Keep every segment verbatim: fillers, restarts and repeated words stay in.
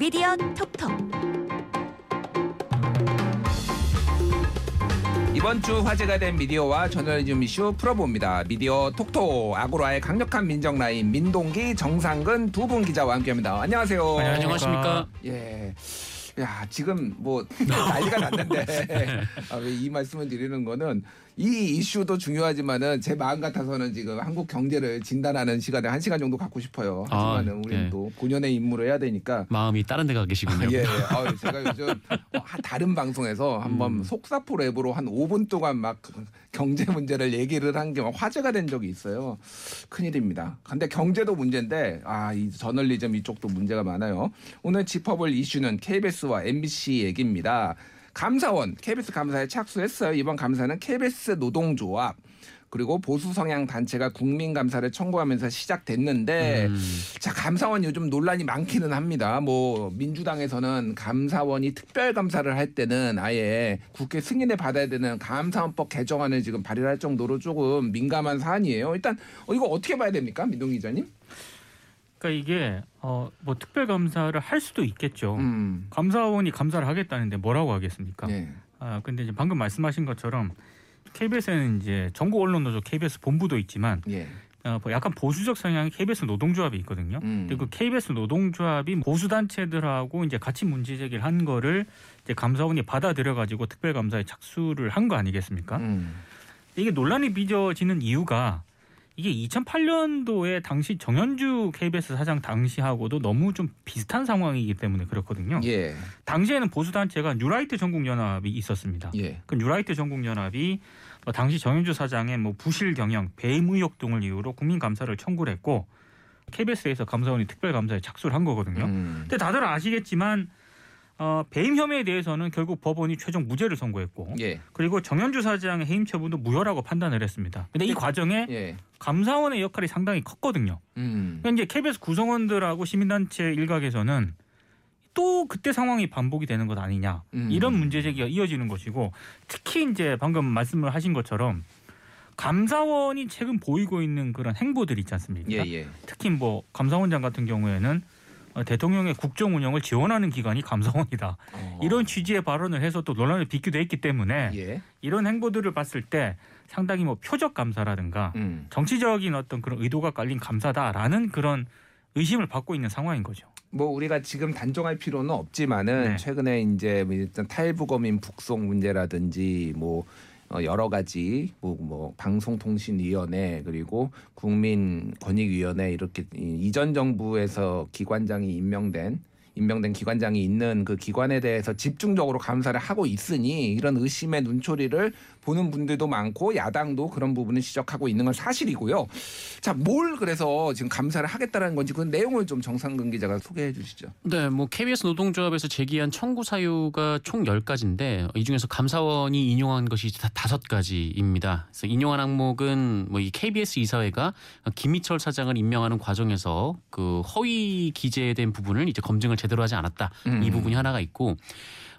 미디어 톡톡. 이번 주 화제가 된 미디어와 저널리즘 이슈 풀어봅니다. 미디어 톡톡. 아고라의 강력한 민정 라인 민동기, 정상근 두 분 기자와 함께합니다. 안녕하세요. 안녕하십니까? 예. 야, 지금 뭐 난리가 났는데 아, 왜 이 말씀을 드리는 거는 이 이슈도 중요하지만은 제 마음 같아서는 지금 한국 경제를 진단하는 시간을 한 시간 정도 갖고 싶어요. 하지만은 아, 우리는 네. 또 본연의 임무를 해야 되니까 마음이 다른 데 가 계시군요. 아, 예, 아, 제가 요즘 다른 방송에서 한번 음. 속사포 랩으로 한 오 분 동안 막 경제 문제를 얘기를 한 게 화제가 된 적이 있어요. 큰일입니다. 근데 경제도 문제인데 아, 이 저널리즘 이쪽도 문제가 많아요. 오늘 짚어볼 이슈는 케이비에스와 엠비씨 얘기입니다. 감사원, 케이비에스 감사에 착수했어요. 이번 감사는 케이비에스 노동조합 그리고 보수 성향 단체가 국민감사를 청구하면서 시작됐는데 음. 자, 감사원 요즘 논란이 많기는 합니다. 뭐 민주당에서는 감사원이 특별감사를 할 때는 아예 국회 승인을 받아야 되는 감사원법 개정안을 지금 발의를 할 정도로 조금 민감한 사안이에요. 일단 이거 어떻게 봐야 됩니까? 민동 기자님. 그러니까 이게 어, 뭐 특별감사를 할 수도 있겠죠. 음. 감사원이 감사를 하겠다는데 뭐라고 하겠습니까? 네. 아, 근데 이제 방금 말씀하신 것처럼 케이비에스에는 이제 전국 언론노조 케이비에스 본부도 있지만 예. 어, 약간 보수적 성향의 케이비에스 노동조합이 있거든요. 음. 근데 그 케이비에스 노동조합이 보수 단체들하고 이제 같이 문제 제기를 한 거를 이제 감사원이 받아들여 가지고 특별감사에 착수를 한 거 아니겠습니까? 음. 이게 논란이 빚어지는 이유가 이게 이천팔 년도에 당시 정연주 케이비에스 사장 당시하고도 너무 좀 비슷한 상황이기 때문에 그렇거든요. 예. 당시에는 보수단체가 뉴라이트 전국연합이 있었습니다. 예. 그 뉴라이트 전국연합이 당시 정연주 사장의 뭐 부실 경영, 배임 의혹 등을 이유로 국민감사를 청구를 했고 케이비에스에서 감사원이 특별감사에 착수를 한 거거든요. 음. 근데 다들 아시겠지만 어, 배임 혐의에 대해서는 결국 법원이 최종 무죄를 선고했고 예. 그리고 정연주 사장의 해임 처분도 무효라고 판단을 했습니다. 근데 이 과정에 예. 감사원의 역할이 상당히 컸거든요. 음. 그러니까 이제 케이비에스 구성원들하고 시민단체 일각에서는 또 그때 상황이 반복이 되는 것 아니냐 음. 이런 문제 제기가 이어지는 것이고 특히 이제 방금 말씀을 하신 것처럼 감사원이 최근 보이고 있는 그런 행보들이 있지 않습니까? 예, 예. 특히 뭐 감사원장 같은 경우에는 대통령의 국정 운영을 지원하는 기관이 감사원이다. 어. 이런 취지의 발언을 해서 또 논란을 빚기도 했기 때문에 예. 이런 행보들을 봤을 때 상당히 뭐 표적 감사라든가 음. 정치적인 어떤 그런 의도가 깔린 감사다라는 그런 의심을 받고 있는 상황인 거죠. 뭐 우리가 지금 단정할 필요는 없지만은 네. 최근에 이제 일단 탈북어민 북송 문제라든지 뭐 여러 가지 뭐, 뭐 방송통신위원회 그리고 국민권익위원회 이렇게 이전 정부에서 기관장이 임명된 임명된 기관장이 있는 그 기관에 대해서 집중적으로 감사를 하고 있으니 이런 의심의 눈초리를 보는 분들도 많고 야당도 그런 부분을 지적하고 있는 건 사실이고요. 자, 뭘 그래서 지금 감사를 하겠다는 건지 그 내용을 좀 정상근 기자가 소개해 주시죠. 네, 뭐 케이비에스 노동조합에서 제기한 청구 사유가 총 열 가지인데 이 중에서 감사원이 인용한 것이 다 다섯 가지입니다. 그래서 인용한 항목은 뭐 이 케이비에스 이사회가 김희철 사장을 임명하는 과정에서 그 허위 기재에 대한 부분을 이제 검증을 제대로 하지 않았다. 음. 이 부분이 하나가 있고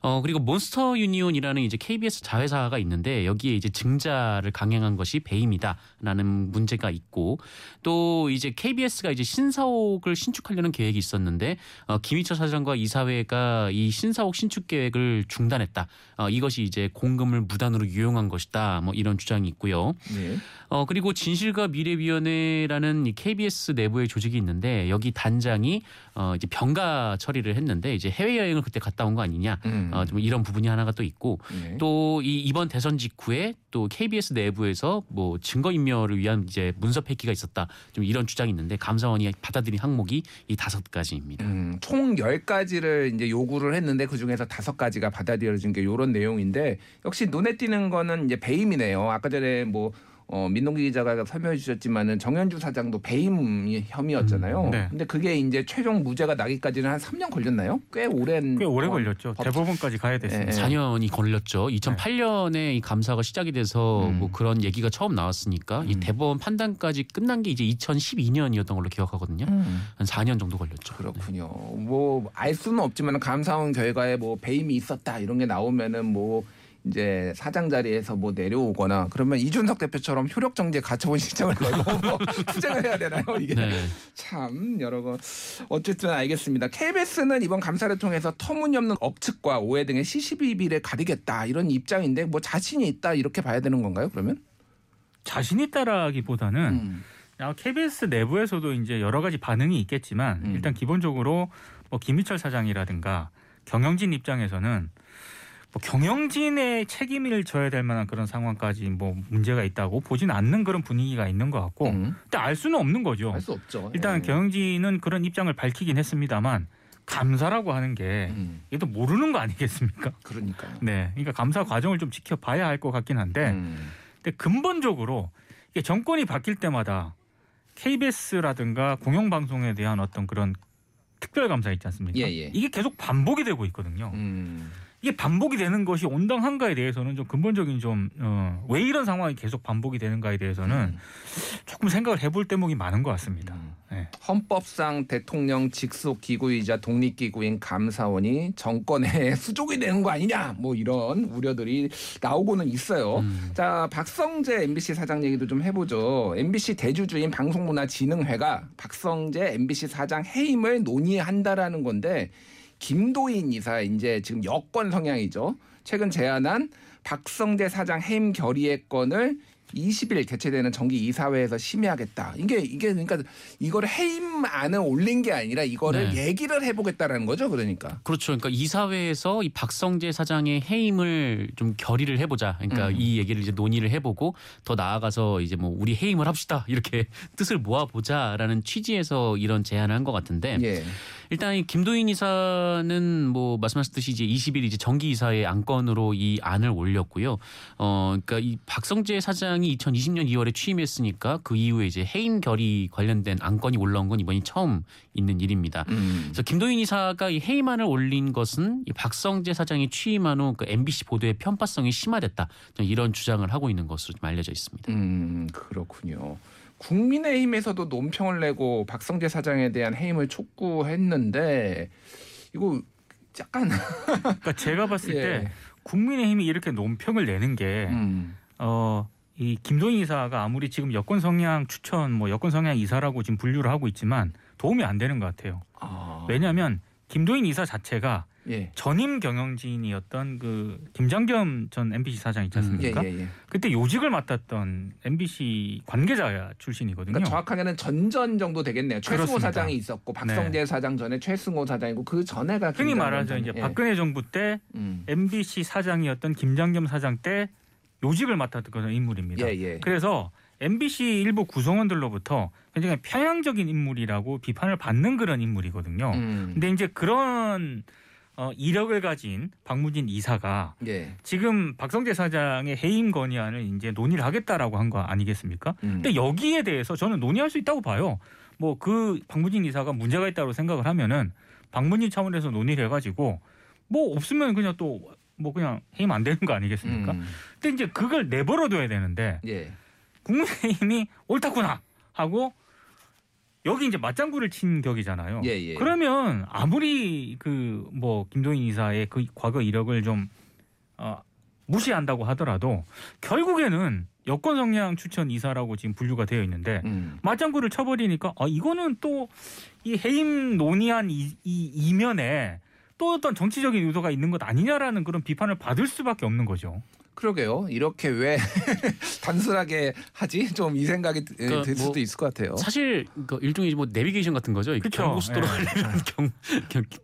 어 그리고 몬스터 유니온이라는 이제 케이비에스 자회사가 있는데 여기에 이제 증자를 강행한 것이 배임이다라는 문제가 있고 또 이제 케이비에스가 이제 신사옥을 신축하려는 계획이 있었는데 어, 김희철 사장과 이사회가 이 신사옥 신축 계획을 중단했다. 어, 이것이 이제 공금을 무단으로 유용한 것이다. 뭐 이런 주장이 있고요. 네. 어 그리고 진실과 미래위원회라는 이 케이비에스 내부의 조직이 있는데 여기 단장이 어, 이제 병가 처리를 했는데 이제 해외 여행을 그때 갔다 온 거 아니냐. 음. 어, 좀 이런 부분이 하나가 또 있고 네. 또 이 이번 대선 직후에 또 케이비에스 내부에서 뭐 증거 인멸을 위한 이제 문서 폐기가 있었다 좀 이런 주장이 있는데 감사원이 받아들인 항목이 이 다섯 가지입니다. 음, 총 열 가지를 이제 요구를 했는데 그 중에서 다섯 가지가 받아들여진 게 이런 내용인데 역시 눈에 띄는 거는 이제 배임이네요. 아까 전에 뭐 어, 민동기 기자가 설명해 주셨지만은 정연주 사장도 배임 혐의였잖아요. 음, 네. 근데 그게 이제 최종 무죄가 나기까지는 한 삼 년 걸렸나요? 꽤 오랜 꽤 오래 어, 걸렸죠. 법... 대법원까지 가야 됐습니다. 네. 사 년이 걸렸죠. 이천팔 년에 네. 이 감사가 시작이 돼서 음. 뭐 그런 얘기가 처음 나왔으니까 음. 이 대법원 판단까지 끝난 게 이제 이천십이 년이었던 걸로 기억하거든요. 음. 한 사 년 정도 걸렸죠. 그렇군요. 네. 뭐 알 수는 없지만 감사원 결과에 뭐 배임이 있었다 이런 게 나오면은 뭐 이제 사장 자리에서 뭐 내려오거나 그러면 이준석 대표처럼 효력 정지에 갇혀본 실정을 걸고 투쟁을 해야 되나요? 이게 네. 참 여러 거 어쨌든 알겠습니다. 케이비에스는 이번 감사를 통해서 터무니없는 억측과 오해 등의 시시비비를 가리겠다 이런 입장인데 뭐 자신이 있다 이렇게 봐야 되는 건가요? 그러면 자신 있다라기보다는 음. 케이비에스 내부에서도 이제 여러 가지 반응이 있겠지만 음. 일단 기본적으로 뭐 김희철 사장이라든가 경영진 입장에서는 뭐 경영진의 책임을 져야 될 만한 그런 상황까지 뭐 문제가 있다고 보진 않는 그런 분위기가 있는 것 같고 음. 일단 알 수는 없는 거죠. 알 수 없죠. 일단 예. 경영진은 그런 입장을 밝히긴 했습니다만 감사라고 하는 게 음. 얘도 모르는 거 아니겠습니까? 그러니까요. 네, 그러니까 감사 과정을 좀 지켜봐야 할 것 같긴 한데 음. 근데 근본적으로 이게 정권이 바뀔 때마다 케이비에스라든가 공영방송에 대한 어떤 그런 특별감사 있지 않습니까? 예, 예. 이게 계속 반복이 되고 있거든요. 음. 이게 반복이 되는 것이 온당한가에 대해서는 좀 근본적인 좀 어, 왜 이런 상황이 계속 반복이 되는가에 대해서는 음. 조금 생각을 해볼 대목이 많은 것 같습니다. 음. 네. 헌법상 대통령 직속 기구이자 독립기구인 감사원이 정권에 수족이 되는 거 아니냐 뭐 이런 우려들이 나오고는 있어요. 음. 자, 박성재 엠비씨 사장 얘기도 좀 해보죠. 엠비씨 대주주인 방송문화진흥회가 박성재 엠비씨 사장 해임을 논의한다라는 건데 김도인 이사 이제 지금 여권 성향이죠. 최근 제안한 박성재 사장 해임 결의의 건을 이십 일 개최되는 정기 이사회에서 심의하겠다. 이게 이게 그러니까 이걸 해임안을 올린 게 아니라 이거를 네. 얘기를 해보겠다라는 거죠. 그러니까 그렇죠. 그러니까 이사회에서 이 박성재 사장의 해임을 좀 결의를 해보자. 그러니까 음. 이 얘기를 이제 논의를 해보고 더 나아가서 이제 뭐 우리 해임을 합시다 이렇게 뜻을 모아보자라는 취지에서 이런 제안을 한 것 같은데 예. 일단 이 김도인 이사는 뭐 말씀하셨듯이 이제 이십 일 이제 정기 이사회 안건으로 이 안을 올렸고요. 어 그러니까 이 박성재 사장 이천이십 년 이월에 취임했으니까 그 이후에 이제 해임 결의 관련된 안건이 올라온 건 이번이 처음 있는 일입니다. 음. 그래서 김도인 이사가 이 해임안을 올린 것은 이 박성재 사장이 취임한 후 그 엠비씨 보도의 편파성이 심화됐다 이런 주장을 하고 있는 것으로 좀 알려져 있습니다. 음, 그렇군요. 국민의힘에서도 논평을 내고 박성재 사장에 대한 해임을 촉구했는데 이거 약간 그러니까 제가 봤을 예. 때 국민의힘이 이렇게 논평을 내는 게 음. 어. 이 김도인 이사가 아무리 지금 여권 성향 추천, 뭐 여권 성향 이사라고 지금 분류를 하고 있지만 도움이 안 되는 것 같아요. 아. 왜냐하면 김도인 이사 자체가 예. 전임 경영진이었던 그 김장겸 전 엠비씨 사장 있지 않습니까? 음. 예, 예, 예. 그때 요직을 맡았던 엠비씨 관계자 출신이거든요. 그러니까 정확하게는 전전 정도 되겠네요. 최승호 그렇습니다. 사장이 있었고 박성재 네. 사장 전에 최승호 사장이고 그 전에가 흔히 말하자 이제 예. 박근혜 정부 때 음. 엠비씨 사장이었던 김장겸 사장 때. 요직을 맡았던 인물입니다. 예, 예. 그래서 엠비씨 일부 구성원들로부터 굉장히 편향적인 인물이라고 비판을 받는 그런 인물이거든요. 그런데 음. 이제 그런 어, 이력을 가진 박무진 이사가 예. 지금 박성재 사장의 해임 건의안을 이제 논의를 하겠다라고 한 거 아니겠습니까? 음. 근데 여기에 대해서 저는 논의할 수 있다고 봐요. 뭐 그 박무진 이사가 문제가 있다고 생각을 하면은 박무진 차원에서 논의를 해가지고 뭐 없으면 그냥 또 뭐 그냥 해임 안 되는 거 아니겠습니까? 음. 근데 이제 그걸 내버려둬야 되는데 예. 국민의힘이 옳다구나 하고 여기 이제 맞장구를 친 격이잖아요. 예예. 그러면 아무리 그 뭐 김도인 이사의 그 과거 이력을 좀 어, 무시한다고 하더라도 결국에는 여권 성향 추천 이사라고 지금 분류가 되어 있는데 음. 맞장구를 쳐버리니까 아 이거는 또 이 해임 논의안 이, 이 이면에 또 어떤 정치적인 의도가 있는 것 아니냐라는 그런 비판을 받을 수밖에 없는 거죠. 그러게요. 이렇게 왜 단순하게 하지? 좀 이 생각이 그러니까 들 수도 뭐 있을 것 같아요. 사실 그 일종의 뭐 내비게이션 같은 거죠. 그렇죠. 경부고속도로 예. 가려면 경,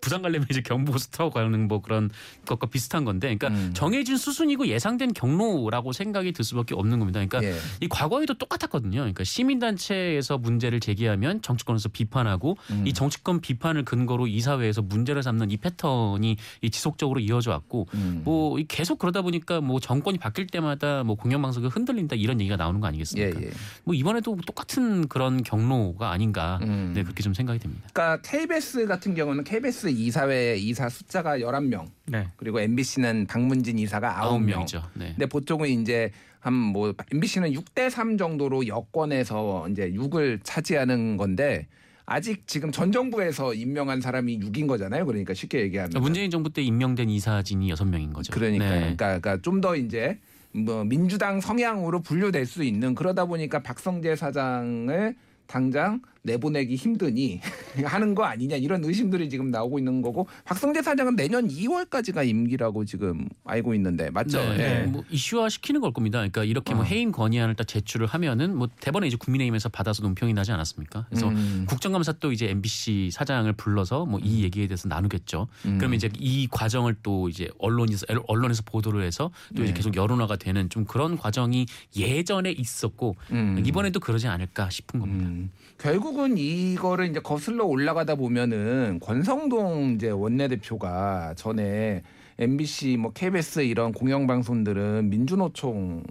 부산 가려면 이제 경부고속도로 가는 뭐 그런 것과 비슷한 건데, 그러니까 음. 정해진 수순이고 예상된 경로라고 생각이 들 수밖에 없는 겁니다. 그러니까 예. 이 과거에도 똑같았거든요. 그러니까 시민단체에서 문제를 제기하면 정치권에서 비판하고 음. 이 정치권 비판을 근거로 이사회에서 문제를 삼는 이 패턴이 이 지속적으로 이어져 왔고, 음. 뭐 계속 그러다 보니까 뭐 정 정권이 바뀔 때마다 뭐 공영방송이 흔들린다 이런 얘기가 나오는 거 아니겠습니까? 예, 예. 뭐 이번에도 똑같은 그런 경로가 아닌가 음. 네, 그렇게 좀 생각이 됩니다. 그러니까 케이비에스 같은 경우는 케이비에스 이사회 이사 숫자가 열한 명 네. 그리고 엠비씨는 박문진 이사가 아홉 명. 아홉 명이죠. 네. 근데 보통은 이제 한 뭐 엠비씨는 육 대 삼 정도로 여권에서 이제 육을 차지하는 건데 아직 지금 전 정부에서 임명한 사람이 육인 거잖아요. 그러니까 쉽게 얘기하면 문재인 정부 때 임명된 이사진이 여섯 명인 거죠. 그러니까요. 네. 그러니까, 그러니까 좀 더 이제 뭐 민주당 성향으로 분류될 수 있는, 그러다 보니까 박성재 사장을 당장 내보내기 힘드니 하는 거 아니냐, 이런 의심들이 지금 나오고 있는 거고, 박성재 사장은 내년 이월까지가 임기라고 지금 알고 있는데 맞죠? 네, 네. 뭐 이슈화 시키는 걸 겁니다. 그러니까 이렇게 어. 뭐 해임 건의안을 딱 제출을 하면은 뭐 대번에 이제 국민의힘에서 받아서 논평이 나지 않았습니까? 그래서 음. 국정감사 또 이제 엠비씨 사장을 불러서 뭐 이 얘기에 대해서 나누겠죠. 음. 그러면 이제 이 과정을 또 이제 언론에서 언론에서 보도를 해서 또 이제 네. 계속 여론화가 되는 좀 그런 과정이 예전에 있었고 음. 이번에도 그러지 않을까 싶은 겁니다. 음. 결국 이거를 이제 거슬러 올라가다 보면은 권성동 이제 원내대표가 전에 엠비씨, 뭐 케이비에스 이런 공영방송들은 민주노총에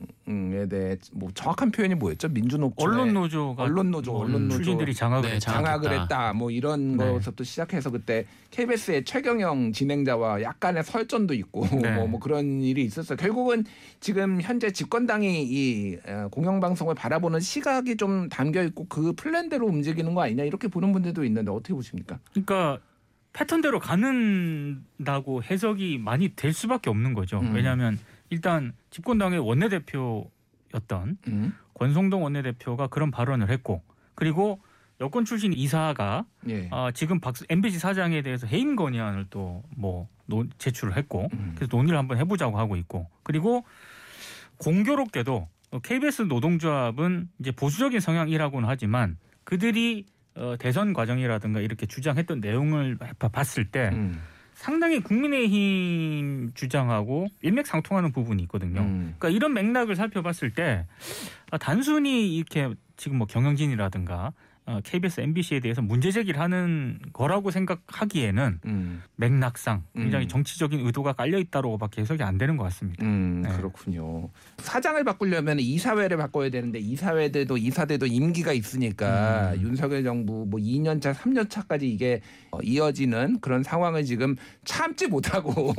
대해 뭐 정확한 표현이 뭐였죠? 민주노총 언론노조가 언론노조 뭐 언론노조 출신들이 장악을, 네, 장악을 했다. 뭐 이런 네. 것부터 시작해서 그때 케이비에스의 최경영 진행자와 약간의 설전도 있고 네. 뭐, 뭐 그런 일이 있었어요. 결국은 지금 현재 집권당이 이 공영방송을 바라보는 시각이 좀 담겨 있고 그 플랜대로 움직이는 거 아니냐, 이렇게 보는 분들도 있는데 어떻게 보십니까? 그러니까. 패턴대로 가는다고 해석이 많이 될 수밖에 없는 거죠. 음. 왜냐하면 일단 집권당의 원내대표였던 음. 권성동 원내대표가 그런 발언을 했고, 그리고 여권 출신 이사가 예. 아, 지금 박, 엠비씨 사장에 대해서 해임 건의안을 또 뭐 제출을 했고 음. 그래서 논의를 한번 해보자고 하고 있고, 그리고 공교롭게도 케이비에스 노동조합은 이제 보수적인 성향이라고는 하지만 그들이 어, 대선 과정이라든가 이렇게 주장했던 내용을 봤을 때 음. 상당히 국민의힘 주장하고 일맥상통하는 부분이 있거든요. 음. 그러니까 이런 맥락을 살펴봤을 때 단순히 이렇게 지금 뭐 경영진이라든가 케이비에스, 엠비씨에 대해서 문제 제기를 하는 거라고 생각하기에는 음. 맥락상 굉장히 음. 정치적인 의도가 깔려 있다로밖에 해석이 안 되는 것 같습니다. 음, 네. 그렇군요. 사장을 바꾸려면 이사회를 바꿔야 되는데 이사회들도 이사들도 임기가 있으니까 음. 윤석열 정부 뭐 이 년차, 삼 년차까지 이게 이어지는 그런 상황을 지금 참지 못하고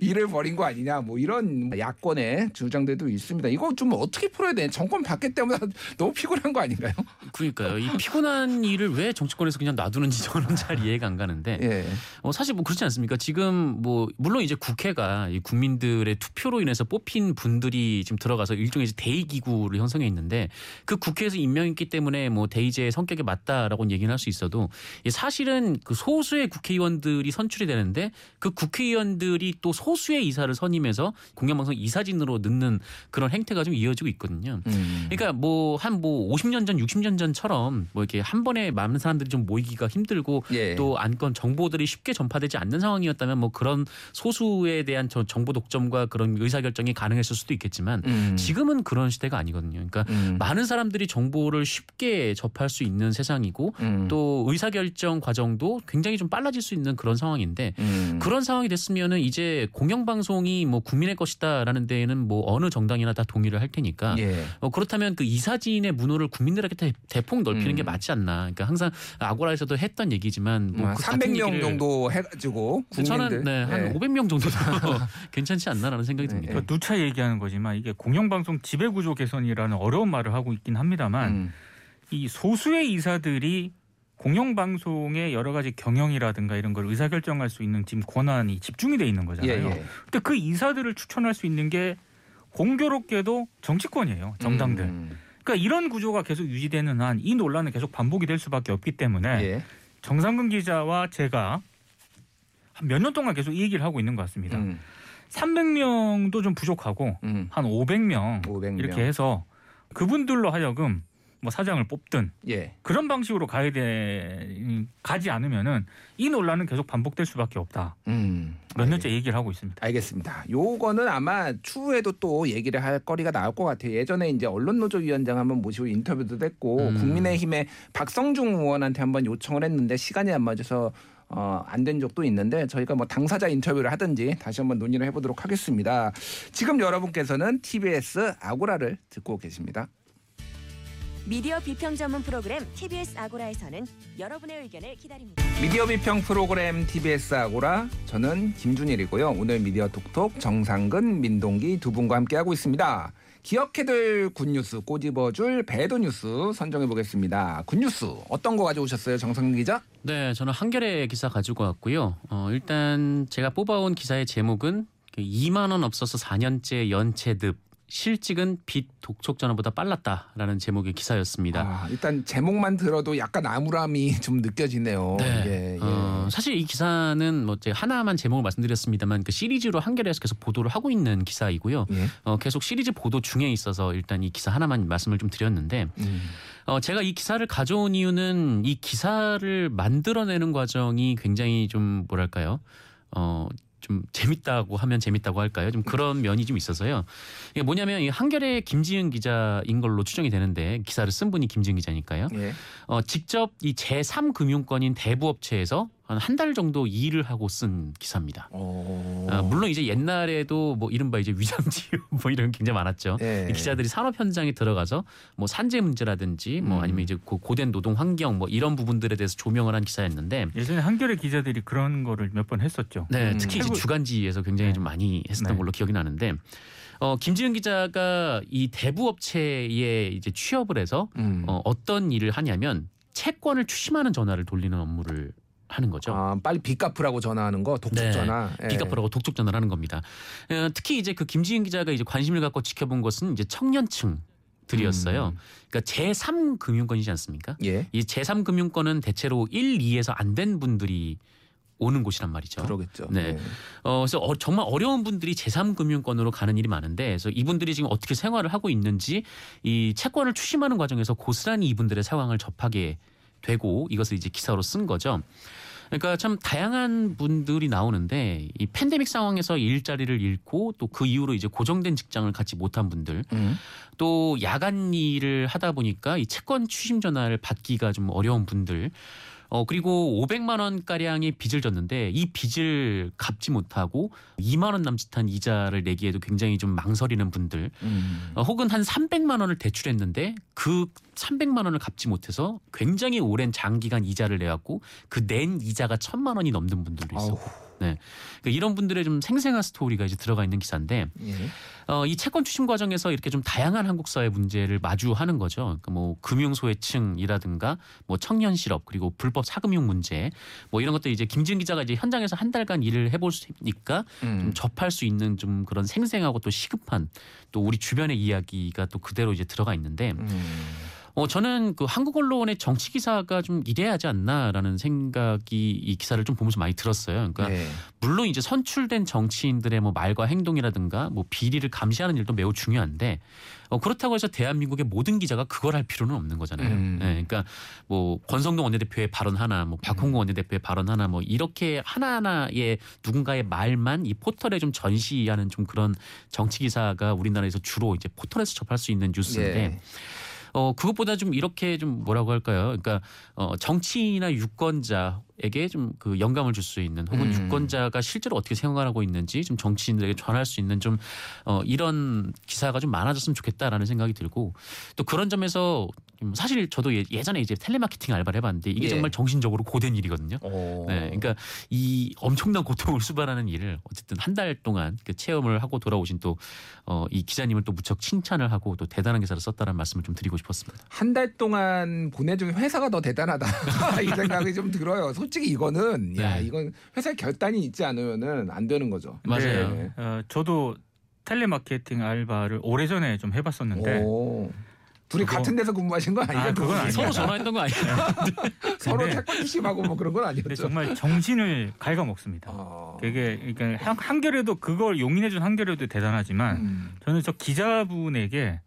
일을 벌인 거 아니냐, 뭐 이런 야권의 주장들도 있습니다. 이거 좀 어떻게 풀어야 돼? 정권 바뀌기 때문에 너무 피곤한 거 아닌가요? 그러니까요. 이 피곤 피곤한 일을 왜 정치권에서 그냥 놔두는지 저는 잘 이해가 안 가는데 예. 어, 사실 뭐 그렇지 않습니까? 지금 뭐 물론 이제 국회가 이 국민들의 투표로 인해서 뽑힌 분들이 지금 들어가서 일종의 대의기구를 형성해 있는데, 그 국회에서 임명했기 때문에 뭐 대의제의 성격에 맞다라고는 얘기는 할 수 있어도 사실은 그 소수의 국회의원들이 선출이 되는데 그 국회의원들이 또 소수의 이사를 선임해서 공영방송 이사진으로 넣는 그런 행태가 좀 이어지고 있거든요. 음. 그러니까 뭐 한 뭐 오십 년 전, 육십 년 전처럼 뭐 이렇게 한 번에 많은 사람들이 좀 모이기가 힘들고 예. 또 안건 정보들이 쉽게 전파되지 않는 상황이었다면 뭐 그런 소수에 대한 정보 독점과 그런 의사결정이 가능했을 수도 있겠지만 음. 지금은 그런 시대가 아니거든요. 그러니까 음. 많은 사람들이 정보를 쉽게 접할 수 있는 세상이고 음. 또 의사결정 과정도 굉장히 좀 빨라질 수 있는 그런 상황인데 음. 그런 상황이 됐으면은 이제 공영방송이 뭐 국민의 것이다라는 데에는 뭐 어느 정당이나 다 동의를 할 테니까 예. 어 그렇다면 그 이사진의 문호를 국민들에게 대폭 넓히는 음. 게 맞지 않나. 그러니까 항상 아고라에서도 했던 얘기지만 뭐 아, 그 삼백 명 정도 해가지고 국민들 네, 한 네. 오백 명 정도도 괜찮지 않나라는 생각이 듭니다. 네. 누차 얘기하는 거지만 이게 공영방송 지배구조 개선이라는 어려운 말을 하고 있긴 합니다만 음. 이 소수의 이사들이 공영방송의 여러 가지 경영이라든가 이런 걸 의사결정할 수 있는 지금 권한이 집중이 돼 있는 거잖아요. 그런데 예, 예. 그 이사들을 추천할 수 있는 게 공교롭게도 정치권이에요. 정당들. 음. 그러니까 이런 구조가 계속 유지되는 한 이 논란은 계속 반복이 될 수밖에 없기 때문에 예. 정상근 기자와 제가 한 몇 년 동안 계속 이 얘기를 하고 있는 것 같습니다. 음. 삼백 명도 좀 부족하고 음. 한 오백 명, 오백 명 이렇게 해서 그분들로 하여금 뭐 사장을 뽑든 예. 그런 방식으로 가야 돼, 가지 않으면은 이 논란은 계속 반복될 수밖에 없다. 음. 몇 년째 네. 얘기를 하고 있습니다. 알겠습니다. 요거는 아마 추후에도 또 얘기를 할 거리가 나올 것 같아요. 예전에 이제 언론노조위원장 한번 모시고 인터뷰도 됐고 음. 국민의힘의 박성중 의원한테 한번 요청을 했는데 시간이 안 맞아서 어, 안 된 적도 있는데 저희가 뭐 당사자 인터뷰를 하든지 다시 한번 논의를 해보도록 하겠습니다. 지금 여러분께서는 티비에스 아고라를 듣고 계십니다. 미디어 비평 전문 프로그램 티비에스 아고라에서는 여러분의 의견을 기다립니다. 미디어 비평 프로그램 티비에스 아고라, 저는 김준일이고요. 오늘 미디어 톡톡 정상근, 민동기 두 분과 함께하고 있습니다. 기억해둘 굿뉴스 꼬집어줄 배도 뉴스 선정해보겠습니다. 굿뉴스 어떤 거 가져오셨어요, 정상근 기자? 네, 저는 한겨레 기사 가지고 왔고요. 어, 일단 제가 뽑아온 기사의 제목은 이만 원 없어서 사 년째 연체득. 실직은 빚 독촉 전화보다 빨랐다라는 제목의 기사였습니다. 아, 일단 제목만 들어도 약간 암울함이 좀 느껴지네요. 네. 예, 어, 예. 사실 이 기사는 뭐 하나만 제목을 말씀드렸습니다만 그 시리즈로 한겨레에서 계속 보도를 하고 있는 기사이고요. 예? 어, 계속 시리즈 보도 중에 있어서 일단 이 기사 하나만 말씀을 좀 드렸는데 음. 어, 제가 이 기사를 가져온 이유는 이 기사를 만들어내는 과정이 굉장히 좀 뭐랄까요? 어, 좀 재밌다고 하면 재밌다고 할까요? 좀 그런 면이 좀 있어서요. 이게 뭐냐면 이 한겨레 김지은 기자인 걸로 추정이 되는데 기사를 쓴 분이 김지은 기자니까요. 예. 어, 직접 이 제삼 금융권인 대부업체에서 한 한 달 정도 일을 하고 쓴 기사입니다. 아, 물론 이제 옛날에도 뭐 이른바 이제 위장지우 뭐 이런 게 굉장히 많았죠. 네. 기자들이 산업 현장에 들어가서 뭐 산재 문제라든지 뭐 음. 아니면 이제 고, 고된 노동 환경 뭐 이런 부분들에 대해서 조명을 한 기사였는데 예전에 한겨레 기자들이 그런 거를 몇 번 했었죠. 네, 음. 특히 이제 주간지에서 굉장히 네. 좀 많이 했었던 네. 걸로 기억이 나는데. 어, 김지은 기자가 이 대부업체에 이제 취업을 해서 음. 어, 어떤 일을 하냐면 채권을 추심하는 전화를 돌리는 업무를 하는 거죠. 아, 빨리 빚 갚으라고 전화하는 거, 독촉 네, 전화. 예. 빚 갚으라고 독촉 전화를 하는 겁니다. 어, 특히 이제 그 김지은 기자가 이제 관심을 갖고 지켜본 것은 이제 청년층들이었어요. 음. 그러니까 제삼 금융권이지 않습니까? 예. 이 제삼 금융권은 대체로 일, 이에서 안 된 분들이 오는 곳이란 말이죠. 그러겠죠. 네. 네. 어, 그래서 어, 정말 어려운 분들이 제삼 금융권으로 가는 일이 많은데, 그래서 이분들이 지금 어떻게 생활을 하고 있는지, 이 채권을 추심하는 과정에서 고스란히 이분들의 상황을 접하게 되고 이것을 이제 기사로 쓴 거죠. 그러니까 참 다양한 분들이 나오는데 이 팬데믹 상황에서 일자리를 잃고 또 그 이후로 이제 고정된 직장을 갖지 못한 분들 음. 또 야간 일을 하다 보니까 이 채권 추심 전화를 받기가 좀 어려운 분들 어 그리고 오백만 원가량의 빚을 졌는데 이 빚을 갚지 못하고 이만 원 남짓한 이자를 내기에도 굉장히 좀 망설이는 분들 음. 어, 혹은 한 삼백만 원을 대출했는데 그 삼백만 원을 갚지 못해서 굉장히 오랜 장기간 이자를 내왔고 그 낸 이자가 천만 원이 넘는 분들도 있었고 네. 그러니까 이런 분들의 좀 생생한 스토리가 이제 들어가 있는 기사인데, 예. 어, 이 채권 추심 과정에서 이렇게 좀 다양한 한국 사회 문제를 마주하는 거죠. 그러니까 뭐 금융소외층이라든가 뭐 청년 실업 그리고 불법 사금융 문제 뭐 이런 것들 이제 김지은 기자가 이제 현장에서 한 달간 일을 해볼 수 있으니까 음. 좀 접할 수 있는 좀 그런 생생하고 또 시급한 또 우리 주변의 이야기가 또 그대로 이제 들어가 있는데. 음. 어 저는 그 한국 언론의 정치 기사가 좀 이래야 하지 않나라는 생각이 이 기사를 좀 보면서 많이 들었어요. 그러니까 네. 물론 이제 선출된 정치인들의 뭐 말과 행동이라든가 뭐 비리를 감시하는 일도 매우 중요한데 어, 그렇다고 해서 대한민국의 모든 기자가 그걸 할 필요는 없는 거잖아요. 음. 네, 그러니까 뭐 권성동 원내대표의 발언 하나, 뭐 박홍국 원내대표의 발언 하나, 뭐 이렇게 하나하나의 누군가의 말만 이 포털에 좀 전시하는 좀 그런 정치 기사가 우리나라에서 주로 이제 포털에서 접할 수 있는 뉴스인데. 네. 어 그것보다 좀 이렇게 좀 뭐라고 할까요? 그러니까 어, 정치인이나 유권자에게 좀 그 영감을 줄 수 있는 혹은 음. 유권자가 실제로 어떻게 생각하고 있는지 좀 정치인들에게 전할 수 있는 좀 어, 이런 기사가 좀 많아졌으면 좋겠다라는 생각이 들고 또 그런 점에서 사실 저도 예전에 이제 텔레마케팅 알바를 해봤는데 이게 예. 정말 정신적으로 고된 일이거든요. 오. 네, 그러니까 이 엄청난 고통을 수반하는 일을 어쨌든 한 달 동안 그 체험을 하고 돌아오신 또 어, 이 기자님을 또 무척 칭찬을 하고 또 대단한 기사를 썼다는 말씀을 좀 드리고 싶습니다. 한 달 동안 보내준 회사가 더 대단하다 이 생각이 좀 들어요. 솔직히 이거는 네. 야 이건 회사의 결단이 있지 않으면은 안 되는 거죠. 맞아요. 네. 어, 저도 텔레마케팅 알바를 오래전에 좀 해봤었는데 오. 둘이 그거... 같은 데서 근무하신 건 아니죠? 아, 그건 아니야. 서로 전화했던 거 아니에요? 서로 채권 추심하고 뭐 그런 건 아니었죠. 정말 정신을 갉아먹습니다. 어... 되게 그러니까 한겨레도 그걸 용인해준 한겨레도 대단하지만 음. 저는 저 기자분에게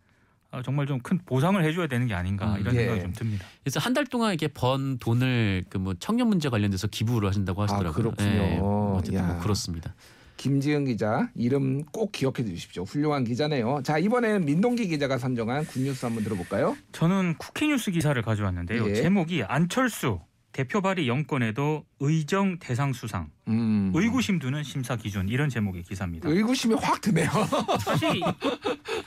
아, 정말 좀 큰 보상을 해줘야 되는 게 아닌가 이런 예. 생각이 좀 듭니다. 그래서 한 달 동안 이렇게 번 돈을 그 뭐 청년 문제 관련돼서 기부를 하신다고 하시더라고요. 아, 그렇군요. 예, 어쨌든 뭐 그렇습니다. 김지은 기자 이름 꼭 기억해 주십시오. 훌륭한 기자네요. 자 이번에는 민동기 기자가 선정한 굿뉴스 한번 들어볼까요? 저는 쿠키뉴스 기사를 가져왔는데요. 예. 제목이 안철수 대표 발의 영권에도 의정 대상 수상, 음. 의구심 두는 심사 기준 이런 제목의 기사입니다. 의구심이 확 드네요. 사실,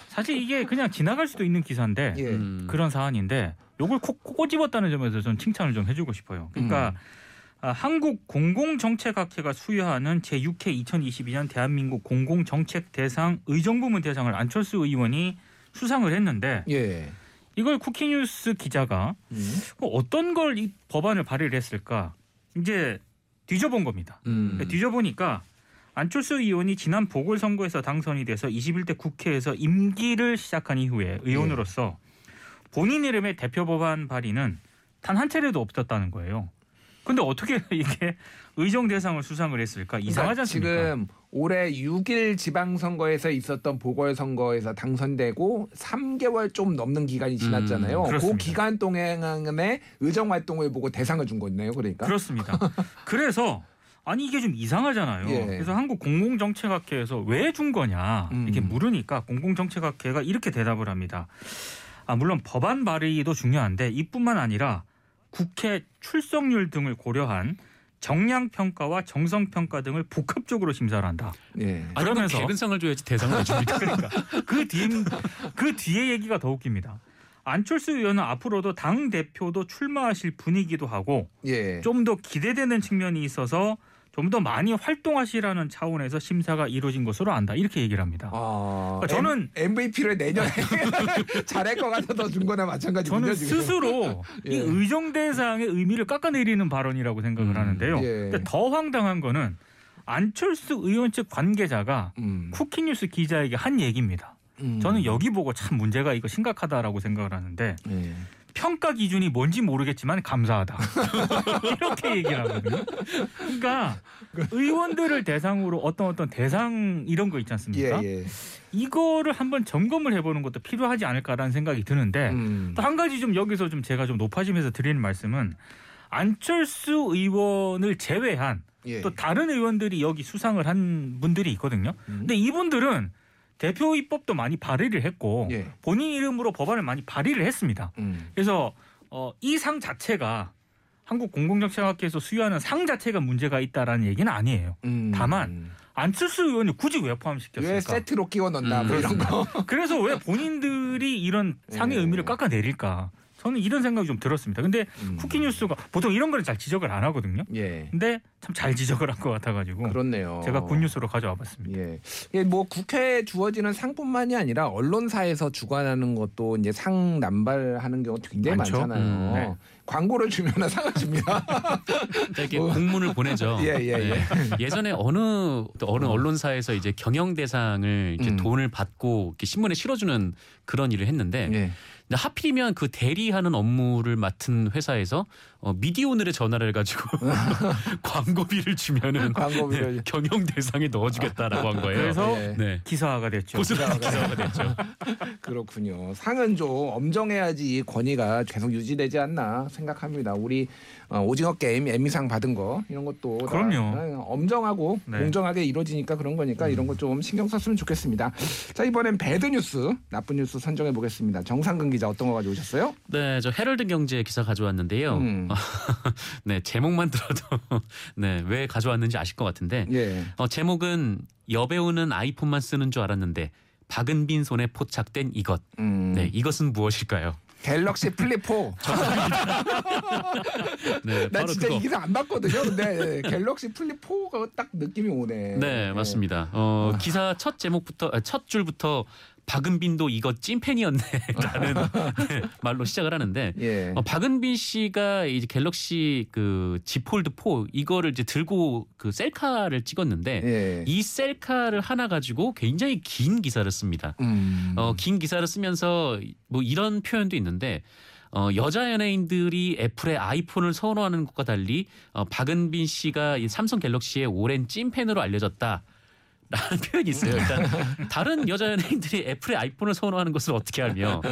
사실 이게 그냥 지나갈 수도 있는 기사인데 예. 음. 그런 사안인데 이걸 콕 꼬집었다는 점에서 저는 칭찬을 좀 해주고 싶어요. 그러니까 음. 아, 한국 공공정책학회가 수여하는 제육 회 이천이십이 년 대한민국 공공정책 대상 의정부문 대상을 안철수 의원이 수상을 했는데 예. 이걸 쿠키뉴스 기자가 음. 어떤 걸 이 법안을 발의를 했을까 이제 뒤져본 겁니다. 음. 뒤져보니까 안철수 의원이 지난 보궐선거에서 당선이 돼서 이십일 대 국회에서 임기를 시작한 이후에 의원으로서 본인 이름의 대표 법안 발의는 단 한 차례도 없었다는 거예요. 근데 어떻게 이게 의정 대상을 수상을 했을까? 이상하지 않습니까? 지금 올해 육 일 지방선거에서 있었던 보궐선거에서 당선되고 삼 개월 좀 넘는 기간이 지났잖아요. 음, 그 기간 동안에 의정활동을 보고 대상을 준 거네요. 그러니까. 그렇습니다. 그래서 아니 이게 좀 이상하잖아요. 예. 그래서 한국 공공정책학회에서 왜 준 거냐 이렇게 음. 물으니까 공공정책학회가 이렇게 대답을 합니다. 아 물론 법안 발의도 중요한데 이뿐만 아니라 국회 출석률 등을 고려한 정량평가와 정성평가 등을 복합적으로 심사를 한다. 예. 그러면서 개근상을 줘야지 대상을 왜 줍니까? 그러니까 그 뒤에 그 뒤에 얘기가 더 웃깁니다. 안철수 의원은 앞으로도 당 대표도 출마하실 분이기도 하고 예. 좀 더 기대되는 측면이 있어서 좀 더 많이 활동하시라는 차원에서 심사가 이루어진 것으로 안다. 이렇게 얘기를 합니다. 아, 그러니까 저는 M, 엠브이피를 내년에 잘할 것 같아서 더 준 거나 마찬가지군요. 저는 스스로 예. 이 의정 대상의 의미를 깎아내리는 발언이라고 생각을 음, 하는데요. 예. 근데 더 황당한 거는 안철수 의원 측 관계자가 음. 쿠키뉴스 기자에게 한 얘기입니다. 음. 저는 여기 보고 참 문제가 이거 심각하다라고 생각을 하는데 예. 평가 기준이 뭔지 모르겠지만 감사하다. 이렇게 얘기를 하거든요. 그러니까 의원들을 대상으로 어떤 어떤 대상 이런 거 있지 않습니까? 예, 예. 이거를 한번 점검을 해보는 것도 필요하지 않을까라는 생각이 드는데 음. 또 한 가지 좀 여기서 좀 제가 좀 높아지면서 드리는 말씀은 안철수 의원을 제외한 예. 또 다른 의원들이 여기 수상을 한 분들이 있거든요. 음. 근데 이분들은 대표 입법도 많이 발의를 했고 예. 본인 이름으로 법안을 많이 발의를 했습니다. 음. 그래서 어, 이 상 자체가 한국 공공정책학회에서 수여하는 상 자체가 문제가 있다라는 얘기는 아니에요. 음. 다만 안철수 의원이 굳이 왜 포함시켰을까? 왜 세트로 끼워 넣나? 음. 뭐 이런 거. 그래서 왜 본인들이 이런 상의 예. 의미를 깎아내릴까? 저는 이런 생각이 좀 들었습니다. 근데 음. 쿠키뉴스가 보통 이런 걸 잘 지적을 안 하거든요. 예. 근데 참 잘 지적을 한 것 같아가지고. 그렇네요. 제가 굿뉴스로 가져와 봤습니다. 예. 예, 뭐 국회에 주어지는 상뿐만이 아니라 언론사에서 주관하는 것도 이제 상 남발하는 경우도 굉장히 많죠? 많잖아요. 음, 네. 광고를 주면 상을 줍니다. 이렇게 뭐. 공문을 보내죠. 예, 예, 예. 예. 예전에 어느, 어느 언론사에서 이제 경영 대상을 이제 음. 돈을 받고 이렇게 신문에 실어주는 그런 일을 했는데 예. 근데 하필이면 그 대리하는 업무를 맡은 회사에서 어, 미디오늘의 전화를 가지고 광고비를 주면은 광고비를 네, 경영 대상에 넣어주겠다라고 한 거예요. 그래서 네. 네. 기사화가 됐죠. 기사화가, 기사화가 됐죠. 그렇군요. 상은 좀 엄정해야지 이 권위가 계속 유지되지 않나 생각합니다. 우리 어, 오징어 게임 에미상 받은 거 이런 것도 그럼요. 엄정하고 네. 공정하게 이루어지니까 그런 거니까 음. 이런 거 좀 신경 썼으면 좋겠습니다. 자 이번엔 배드 뉴스 나쁜 뉴스 선정해 보겠습니다. 정상근 기자 어떤 거 가지고 오셨어요? 네, 저 헤럴드 경제 기사 가져왔는데요. 음. 네, 제목만 들어도 네, 왜 가져왔는지 아실 것 같은데 예. 어, 제목은 여배우는 아이폰만 쓰는 줄 알았는데 박은빈 손에 포착된 이것. 음. 네, 이것은 무엇일까요? 갤럭시 플립 포. 네, 나 진짜 그거. 이 기사 안 봤거든요. 근데 갤럭시 플립 포가 딱 느낌이 오네. 네, 네. 맞습니다. 어, 기사 첫 제목부터 첫 줄부터 박은빈도 이거 찐팬이었네라는 네, 말로 시작을 하는데 예. 어, 박은빈 씨가 이제 갤럭시 그 지 폴드 포 이거를 이제 들고 그 셀카를 찍었는데 예. 이 셀카를 하나 가지고 굉장히 긴 기사를 씁니다. 음. 어, 긴 기사를 쓰면서 뭐 이런 표현도 있는데 어, 여자 연예인들이 애플의 아이폰을 선호하는 것과 달리 어, 박은빈 씨가 이 삼성 갤럭시의 오랜 찐팬으로 알려졌다. 라는 표현이 있어요. 일단 다른 여자 연예인들이 애플의 아이폰을 선호하는 것을 어떻게 알며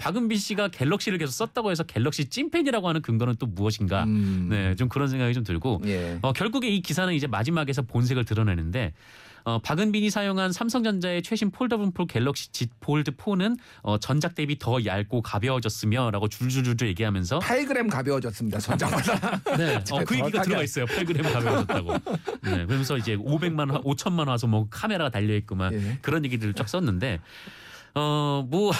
박은빈 씨가 갤럭시를 계속 썼다고 해서 갤럭시 찐팬이라고 하는 근거는 또 무엇인가. 음. 네, 좀 그런 생각이 좀 들고 예. 어, 결국에 이 기사는 이제 마지막에서 본색을 드러내는데 어, 박은빈이 사용한 삼성전자의 최신 폴더블 포 갤럭시 지 폴드 포는 어, 전작 대비 더 얇고 가벼워졌으며 라고 줄줄줄줄 얘기하면서 팔 그램 가벼워졌습니다. 전작보다. 네, 어, 그 얘기가 들어가 있어요. 팔 그램 가벼워졌다고. 네, 그러면서 이제 오백만 화, 오천만 화소 뭐 카메라가 달려있구만 예. 그런 얘기들을 쫙 썼는데 어, 뭐,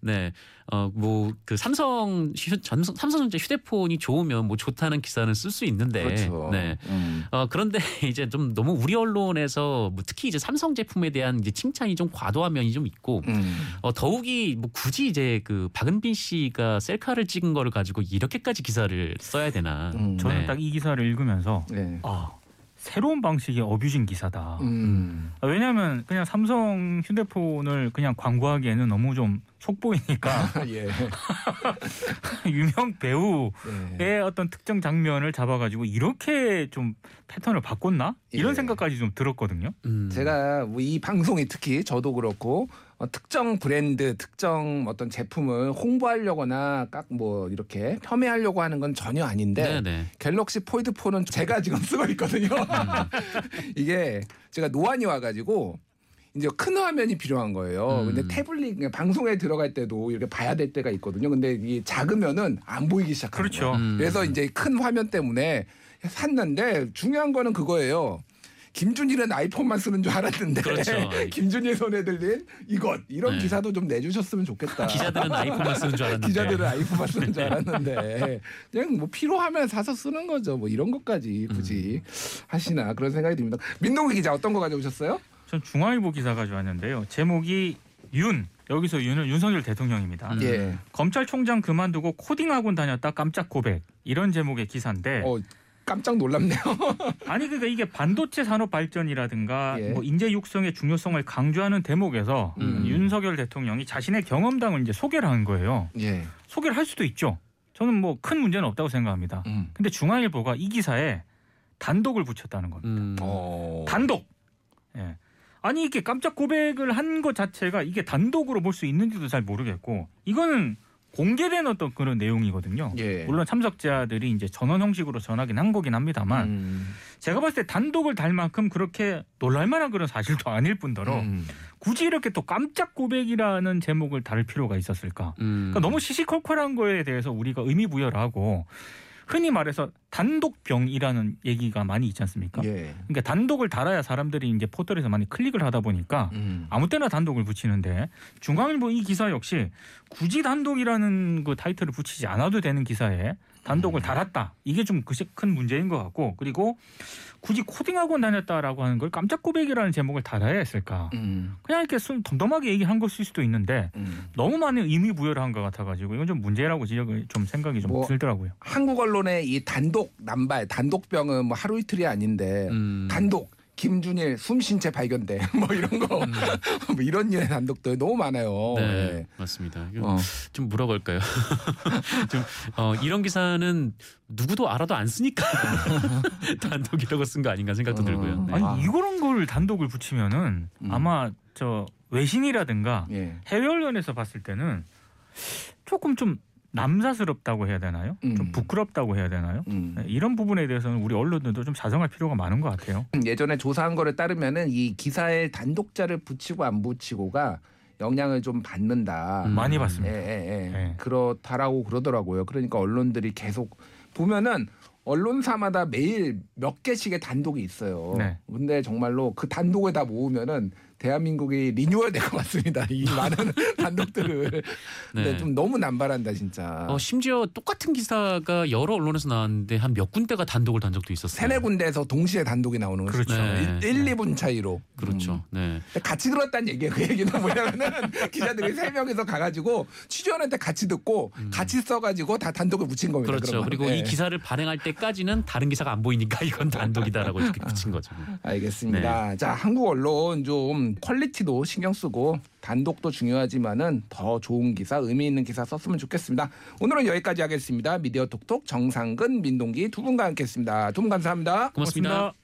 네, 어, 뭐, 그 삼성, 삼성전자 휴대폰이 좋으면 뭐 좋다는 기사는 쓸 수 있는데. 그렇죠. 네. 음. 어, 그런데 이제 좀 너무 우리 언론에서 뭐 특히 이제 삼성 제품에 대한 이제 칭찬이 좀 과도한 면이 좀 있고, 음. 어, 더욱이 뭐 굳이 이제 그 박은빈 씨가 셀카를 찍은 거를 가지고 이렇게까지 기사를 써야 되나. 음. 저는 네. 딱 이 기사를 읽으면서, 네. 아. 새로운 방식의 어뷰징 기사다. 음. 왜냐하면 그냥 삼성 휴대폰을 그냥 광고하기에는 너무 좀 속보이니까 예. 유명 배우의 예. 어떤 특정 장면을 잡아가지고 이렇게 좀 패턴을 바꿨나? 이런 예. 생각까지 좀 들었거든요. 음. 제가 이 방송이 특히 저도 그렇고 특정 브랜드, 특정 어떤 제품을 홍보하려거나 깍 뭐 이렇게 폄훼하려고 하는 건 전혀 아닌데 네네. 갤럭시 폴드사는 제가 지금 쓰고 있거든요. 이게 제가 노안이 와가지고 이제 큰 화면이 필요한 거예요. 음. 근데 태블릿 방송에 들어갈 때도 이렇게 봐야 될 때가 있거든요. 근데 이 작으면은 안 보이기 시작해요. 그렇죠. 음. 그래서 이제 큰 화면 때문에 샀는데 중요한 거는 그거예요. 김준일은 아이폰만 쓰는 줄 알았는데 그렇죠. 김준일 손에 들린 이것 이런 네. 기사도 좀 내주셨으면 좋겠다. 기자들은 아이폰만 쓰는 줄 알았는데. 기자들은 아이폰만 쓰는 줄 알았는데 그냥 뭐 필요하면 사서 쓰는 거죠. 뭐 이런 것까지 굳이 음. 하시나 그런 생각이 듭니다. 민동기 기자 어떤 거 가져오셨어요? 전 중앙일보 기사 가져왔는데요. 제목이 윤. 여기서 윤은 윤석열 대통령입니다. 예. 검찰총장 그만두고 코딩학원 다녔다 깜짝 고백. 이런 제목의 기사인데. 어. 깜짝 놀랍네요. 아니 그러니까 이게 반도체 산업 발전이라든가 예. 뭐 인재 육성의 중요성을 강조하는 대목에서 음. 윤석열 대통령이 자신의 경험담을 이제 소개를 한 거예요. 예. 소개를 할 수도 있죠. 저는 뭐 큰 문제는 없다고 생각합니다. 음. 근데 중앙일보가 이 기사에 단독을 붙였다는 겁니다. 음. 어. 단독. 예. 아니 이렇게 깜짝 고백을 한 것 자체가 이게 단독으로 볼 수 있는지도 잘 모르겠고 이거는 공개된 어떤 그런 내용이거든요. 예. 물론 참석자들이 이제 전원 형식으로 전하긴 한 거긴 합니다만 음. 제가 봤을 때 단독을 달 만큼 그렇게 놀랄만한 그런 사실도 아닐 뿐더러 음. 굳이 이렇게 또 깜짝 고백이라는 제목을 달 필요가 있었을까. 음. 그러니까 너무 시시콜콜한 거에 대해서 우리가 의미 부여를 하고 흔히 말해서 단독병이라는 얘기가 많이 있지 않습니까? 예. 그러니까 단독을 달아야 사람들이 이제 포털에서 많이 클릭을 하다 보니까 음. 아무 때나 단독을 붙이는데 중앙일보 이 기사 역시 굳이 단독이라는 그 타이틀을 붙이지 않아도 되는 기사에 단독을 달았다. 이게 좀 큰 문제인 것 같고 그리고 굳이 코딩학원 다녔다라고 하는 걸 깜짝 고백이라는 제목을 달아야 했을까. 음. 그냥 이렇게 덤덤하게 얘기한 것일 수도 있는데 음. 너무 많은 의미 부여를 한 것 같아가지고 이건 좀 문제라고 지적을 좀 생각이 좀 뭐, 들더라고요. 한국 언론의 이 단독 남발, 단독병은 뭐 하루 이틀이 아닌데 음. 단독. 김준일 숨 쉰 채 발견돼 뭐 이런 거 음. 뭐 이런 유의 단독들 너무 많아요. 네, 네. 맞습니다. 어. 좀 물어볼까요? 좀 어, 이런 기사는 누구도 알아도 안 쓰니까 단독이라고 쓴 거 아닌가 생각도 어. 들고요. 네. 아니 이런 걸 단독을 붙이면은 음. 아마 저 외신이라든가 예. 해외 언론에서 봤을 때는 조금 좀. 남사스럽다고 해야 되나요? 음. 좀 부끄럽다고 해야 되나요? 음. 이런 부분에 대해서는 우리 언론들도 좀 자성할 필요가 많은 것 같아요. 예전에 조사한 거를 따르면은 이 기사에 단독자를 붙이고 안 붙이고가 영향을 좀 받는다. 음. 많이 받습니다. 예, 예, 예. 예. 그렇다라고 그러더라고요. 그러니까 언론들이 계속 보면은 언론사마다 매일 몇 개씩의 단독이 있어요. 네. 근데 정말로 그 단독을 다 모으면은 대한민국이 리뉴얼 될 것 같습니다. 이 많은 단독들을. 근데 네. 좀 너무 남발한다 진짜. 어, 심지어 똑같은 기사가 여러 언론에서 나왔는데 한 몇 군데가 단독을 단 적도 있었어요. 세네 군데에서 동시에 단독이 나오는 거죠. 그렇죠. 네. 일, 네. 이 분 차이로. 그렇죠. 음. 네. 같이 들었다는 얘기예요. 그 얘기는 뭐냐면은 기자들이 세 명에서 가가지고 취재원한테 같이 듣고 음. 같이 써가지고 다 단독을 붙인 겁니다. 그렇죠. 그리고 네. 이 기사를 발행할 때까지는 다른 기사가 안 보이니까 이건 단독이다라고 이렇게 붙인 거죠. 알겠습니다. 네. 자, 한국 언론 좀 퀄리티도 신경 쓰고 단독도 중요하지만은 더 좋은 기사, 의미 있는 기사 썼으면 좋겠습니다. 오늘은 여기까지 하겠습니다. 미디어 톡톡 정상근, 민동기 두 분과 함께했습니다. 두 분 감사합니다. 고맙습니다. 고맙습니다.